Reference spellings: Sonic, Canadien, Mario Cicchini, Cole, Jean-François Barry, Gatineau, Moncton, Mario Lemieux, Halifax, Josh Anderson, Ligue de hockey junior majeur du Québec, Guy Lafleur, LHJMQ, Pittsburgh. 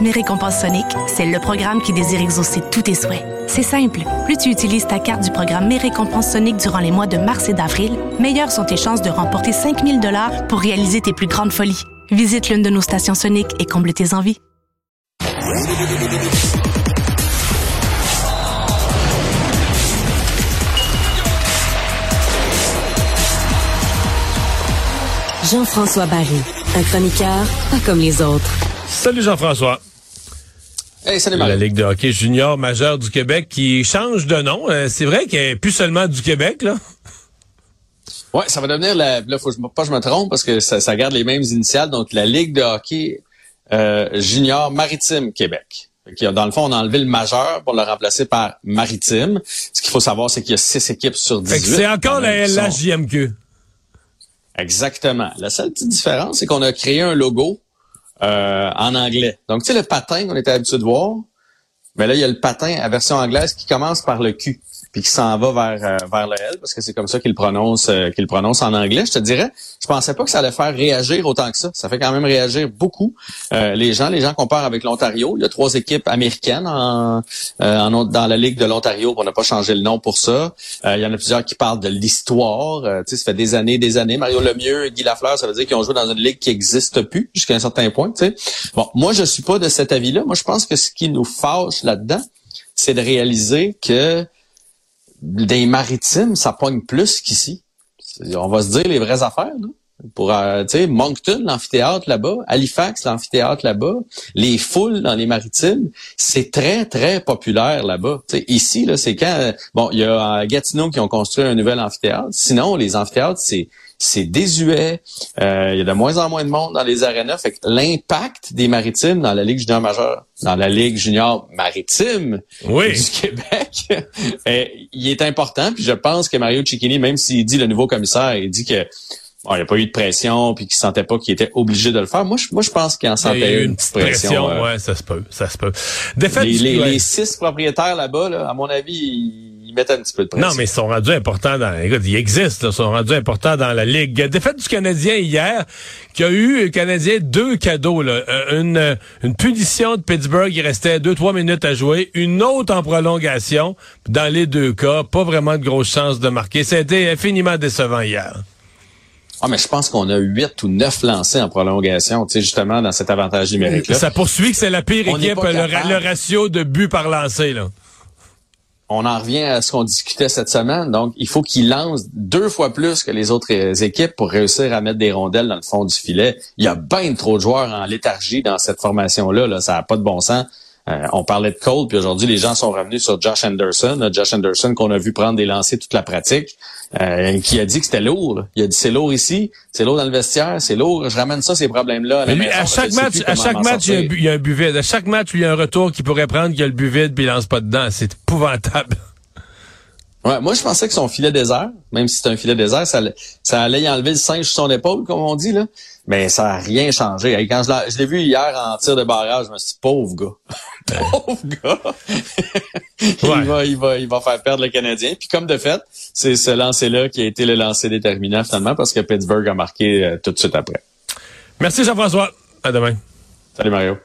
Mes récompenses Sonic, c'est le programme qui désire exaucer tous tes souhaits. C'est simple. Plus tu utilises ta carte du programme Mes récompenses Sonic durant les mois de mars et d'avril, meilleures sont tes chances de remporter 5 000 $ pour réaliser tes plus grandes folies. Visite l'une de nos stations Sonic et comble tes envies. Jean-François Barry, un chroniqueur pas comme les autres. Salut Jean-François. Hey, salut Marie. La Ligue de hockey junior majeur du Québec qui change de nom. C'est vrai qu'elle n'est plus seulement du Québec, là. Ouais, ça va devenir la... Là, faut pas que je me trompe parce que ça garde les mêmes initiales. Donc, la Ligue de hockey junior maritime Québec. Dans le fond, on a enlevé le majeur pour le remplacer par maritime. Ce qu'il faut savoir, c'est qu'il y a 6 équipes sur 18. Fait que c'est encore la LHJMQ. Exactement. La seule petite différence, c'est qu'on a créé un logo en anglais. Donc, tu sais, le patin qu'on était habitué de voir, mais là, il y a le patin à version anglaise qui commence par le Q puis qui s'en va vers le L parce que c'est comme ça qu'il le prononce en anglais. Je te dirais, je pensais pas que ça allait faire réagir autant que ça. Ça fait quand même réagir beaucoup les gens comparent avec l'Ontario. Il y a 3 équipes américaines dans la Ligue de l'Ontario. On n'a pas changé le nom pour ça. Il y en a plusieurs qui parlent de l'histoire. Tu sais, ça fait des années. Mario Lemieux, Guy Lafleur, ça veut dire qu'ils ont joué dans une ligue qui n'existe plus jusqu'à un certain point. Tu sais. Bon, moi, je suis pas de cet avis-là. Moi, je pense que ce qui nous fâche là-dedans, c'est de réaliser que des maritimes, ça pogne plus qu'ici. On va se dire les vraies affaires, là. Moncton, l'amphithéâtre là-bas, Halifax, l'amphithéâtre là-bas, les foules dans les maritimes, c'est très, très populaire là-bas. T'sais, ici, là, c'est quand... Bon, il y a Gatineau qui ont construit un nouvel amphithéâtre. Sinon, les amphithéâtres, c'est désuet. Il y a de moins en moins de monde dans les arénas. Fait que l'impact des maritimes dans la Ligue junior majeure, dans la Ligue junior maritime du Québec, il est important. Puis je pense que Mario Cicchini, même s'il dit le nouveau commissaire, il dit que il n'y a pas eu de pression puis qu'il sentait pas qu'il était obligé de le faire. Moi je pense qu'il en sentait une petite pression. Ouais, ça se peut. Les 6 propriétaires là-bas, là, à mon avis, ils mettaient un petit peu de pression. Non, mais ils sont rendus importants dans la Ligue. Défaite du Canadien hier, qui a eu, le Canadien, 2 cadeaux, là. Une punition de Pittsburgh, il restait 2-3 minutes à jouer, une autre en prolongation. Dans les 2 cas, pas vraiment de grosses chances de marquer. Ça a été infiniment décevant hier. Ah, mais je pense qu'on a 8 ou 9 lancés en prolongation, tu sais, justement, dans cet avantage numérique-là. Ça poursuit que c'est la pire équipe, le ratio de buts par lancé, là. On en revient à ce qu'on discutait cette semaine. Donc, il faut qu'ils lancent 2 fois plus que les autres équipes pour réussir à mettre des rondelles dans le fond du filet. Il y a bien trop de joueurs en léthargie dans cette formation-là, là. Ça n'a pas de bon sens. On parlait de Cole, puis aujourd'hui, les gens sont revenus sur Josh Anderson. Josh Anderson, qu'on a vu prendre des lancers toute la pratique, qui a dit que c'était lourd. Là. Il a dit, c'est lourd ici, c'est lourd dans le vestiaire, c'est lourd. Je ramène ça, ces problèmes-là à la maison. À chaque match, il y a un but vide. À chaque match, il y a un retour qu'il pourrait prendre, qu'il y a le but vide, puis il lance pas dedans. C'est épouvantable. Ouais, moi, je pensais que son filet désert, même si c'est un filet désert, ça allait y enlever le singe sur son épaule, comme on dit, là. Mais ça n'a rien changé. Et quand je l'ai vu hier en tir de barrage, je me suis dit, pauvre gars. Pauvre gars. Il va faire perdre le Canadien. Puis comme de fait, c'est ce lancer-là qui a été le lancer déterminant, finalement, parce que Pittsburgh a marqué tout de suite après. Merci, Jean-François. À demain. Salut, Mario.